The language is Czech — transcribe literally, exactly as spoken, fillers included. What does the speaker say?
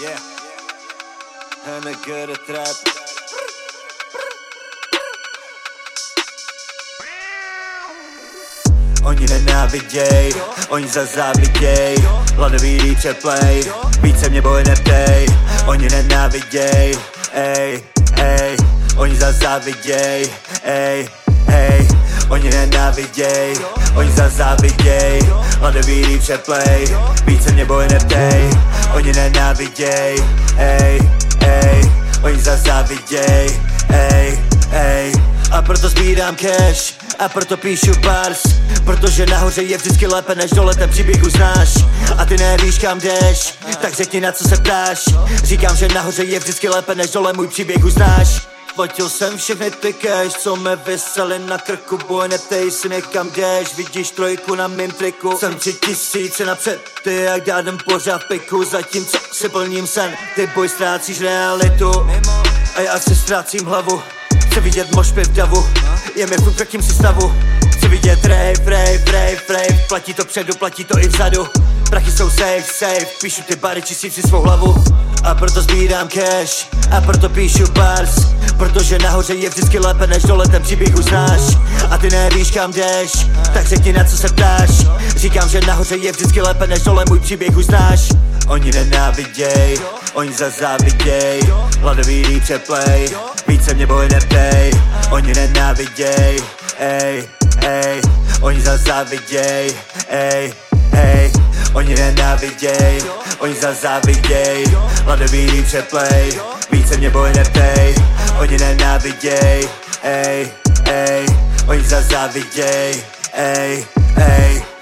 Yeah. And I got a trap. Oni nenáviděj, oni za záviděj, ladový dýče play, více mě boje neptej. Oni nenáviděj, ej, ej, oni za záviděj, ej, ej, oni nenáviděj, oni za záviděj, ladový dýče play, více mě boje neptej. Oni nenáviděj, ej, ej, oni za záviděj, ej, ej, a proto sbírám cash. A proto píšu bars, protože nahoře je vždycky lépe než dole, ten příběh uznáš. A ty nevíš kam jdeš, tak řekni na co se ptáš. Říkám, že nahoře je vždycky lépe než dole, můj příběh uznáš. Platil jsem všechny ty cash, co mě vysely na krku. Boj, netej si mě kam jdeš, vidíš trojku na mým triku. Jsem tři tisíce napřed, ty jak dádem pořád piku. Zatímco si plním sen, ty boj ztrácíš realitu. A já si ztrácím hlavu, chci vidět mošpy v davu. Je mi furt k tím si stavu. Chci vidět rave, rave, rave, rave. Platí to předu, platí to i vzadu. Prachy jsou safe, safe. Píšu ty bary, čistím si svou hlavu. A proto sbírám cash. A proto píšu bars. Protože nahoře je vždycky lépe než dole, ten příběh uznáš. A ty nevíš kam jdeš, tak řekni na co se ptáš. Říkám, že nahoře je vždycky lépe než dole, můj příběh uznáš. Oni nenáviděj, oni za záviděj, hladový dýče play, více mě boje neptej. Oni nenáviděj, ej, ej, oni za záviděj, ej, ej, oni nenáviděj, oni za záviděj, hladový dýče play, více mě boje neptej. Oni nenáviděj, ej, ej, oni za záviděj, ej, ej.